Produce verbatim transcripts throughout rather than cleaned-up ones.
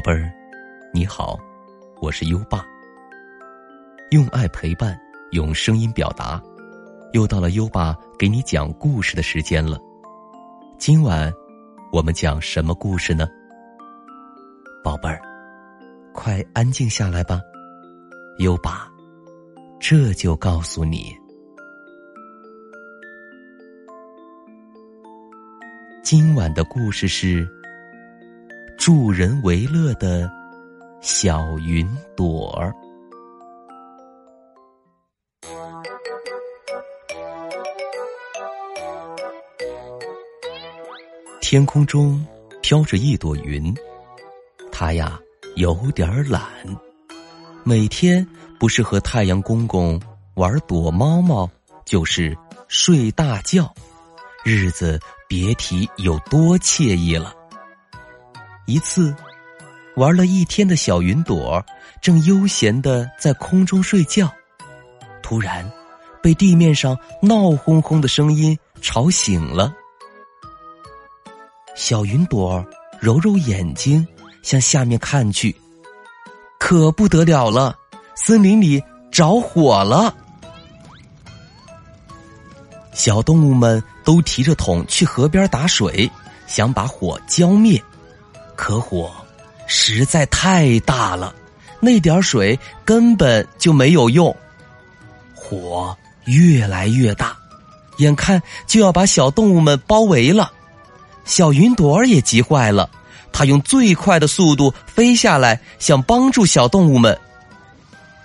宝贝儿，你好，我是优爸。用爱陪伴，用声音表达，又到了优爸给你讲故事的时间了。今晚我们讲什么故事呢？宝贝儿，快安静下来吧，优爸这就告诉你。今晚的故事是助人为乐的小云朵儿。天空中飘着一朵云，它呀有点懒，每天不是和太阳公公玩躲猫猫，就是睡大觉，日子别提有多惬意了。一次玩了一天的小云朵正悠闲地在空中睡觉，突然被地面上闹哄哄的声音吵醒了。小云朵揉揉眼睛向下面看去，可不得了了，森林里着火了。小动物们都提着桶去河边打水，想把火浇灭，可火实在太大了，那点水根本就没有用。火越来越大，眼看就要把小动物们包围了。小云朵儿也急坏了，她用最快的速度飞下来，想帮助小动物们。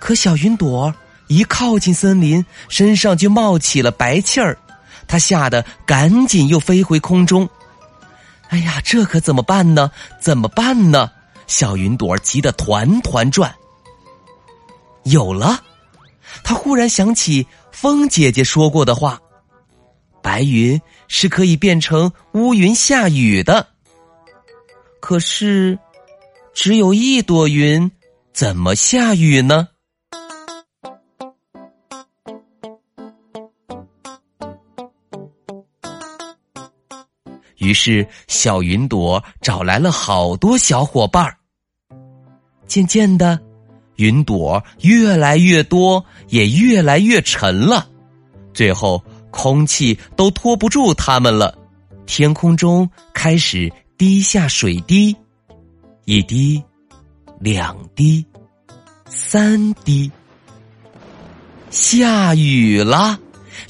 可小云朵一靠近森林，身上就冒起了白气儿，她吓得赶紧又飞回空中。哎呀，这可怎么办呢？怎么办呢？小云朵急得团团转。有了，她忽然想起风姐姐说过的话，白云是可以变成乌云下雨的。可是，只有一朵云，怎么下雨呢？于是小云朵找来了好多小伙伴，渐渐的云朵越来越多，也越来越沉了，最后空气都拖不住它们了。天空中开始滴下水滴，一滴，两滴，三滴，下雨啦！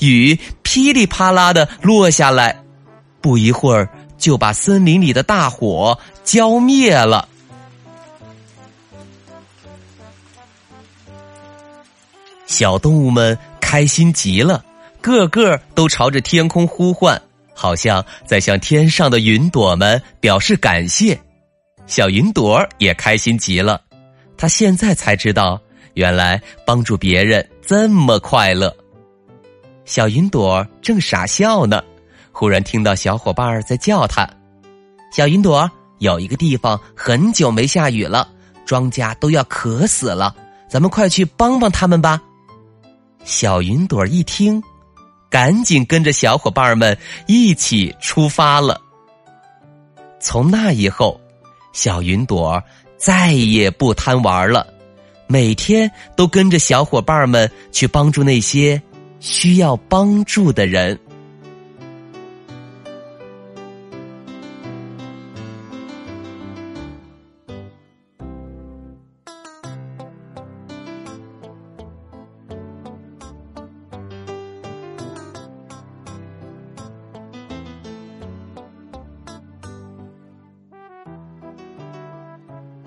雨噼里啪啦地落下来，不一会儿就把森林里的大火浇灭了。小动物们开心极了，个个都朝着天空呼唤，好像在向天上的云朵们表示感谢。小云朵也开心极了，她现在才知道，原来帮助别人这么快乐。小云朵正傻笑呢，忽然听到小伙伴在叫他：小云朵，有一个地方很久没下雨了，庄稼都要渴死了，咱们快去帮帮他们吧。小云朵一听，赶紧跟着小伙伴们一起出发了。从那以后，小云朵再也不贪玩了，每天都跟着小伙伴们去帮助那些需要帮助的人。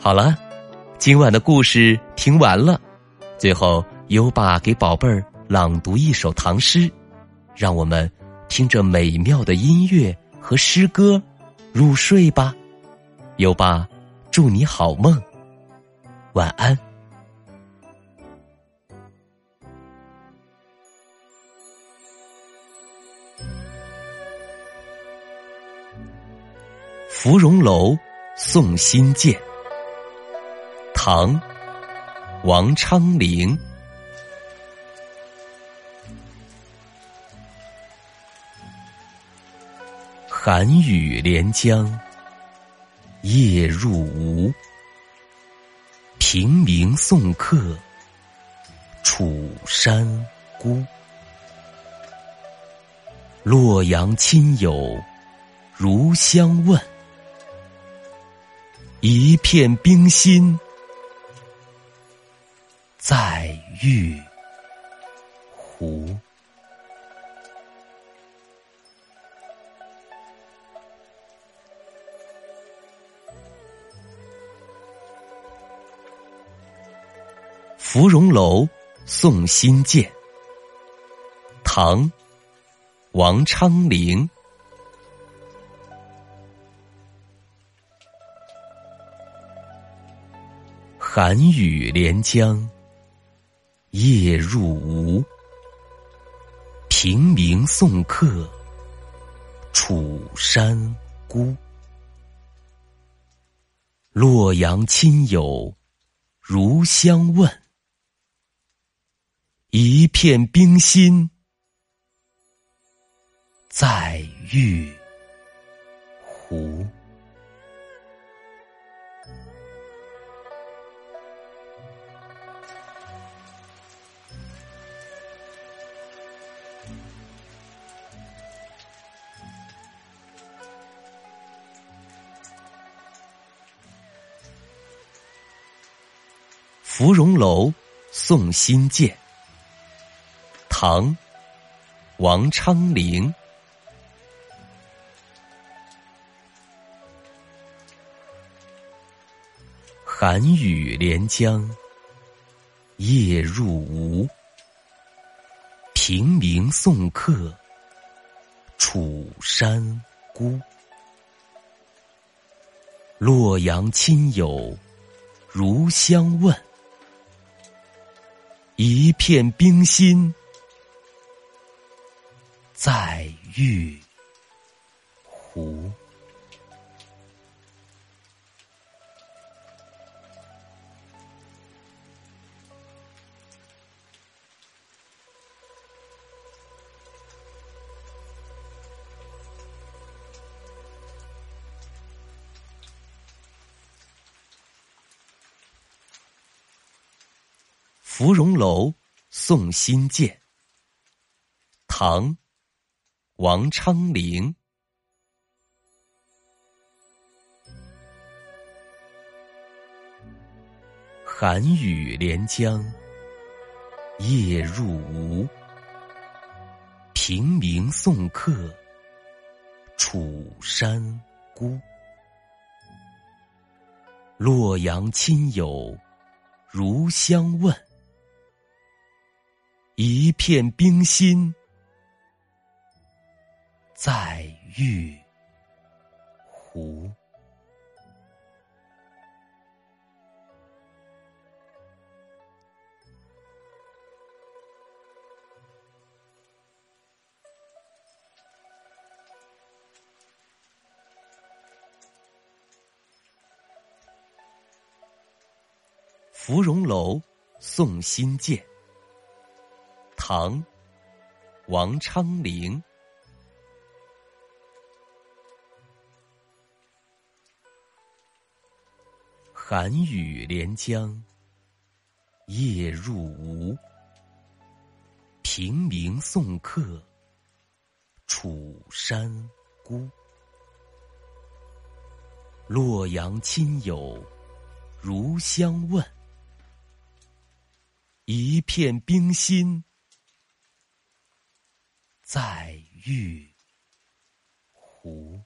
好了，今晚的故事听完了，最后优爸给宝贝儿朗读一首唐诗，让我们听着美妙的音乐和诗歌入睡吧。优爸祝你好梦，晚安。芙蓉楼送辛渐，唐·王昌龄。寒雨连江夜入吴，秦明送客楚山孤，洛阳亲友如相问，一片冰心在玉壶。芙蓉楼送辛渐，唐·王昌龄。寒雨连江夜入吴，平明送客楚山孤，洛阳亲友如相问，一片冰心在玉壶。芙蓉楼送辛渐，唐·王昌龄。寒雨连江夜入吴，平明送客楚山孤，洛阳亲友如相问，一片冰心在玉壶。芙蓉楼送辛渐，唐·王昌龄。寒雨连江夜入吴，平明送客楚山孤，洛阳亲友如相问，一片冰心在玉壶。芙蓉楼送辛渐，唐·王昌龄。寒雨连江夜入吴，平明送客楚山孤，洛阳亲友如相问，一片冰心在玉壶。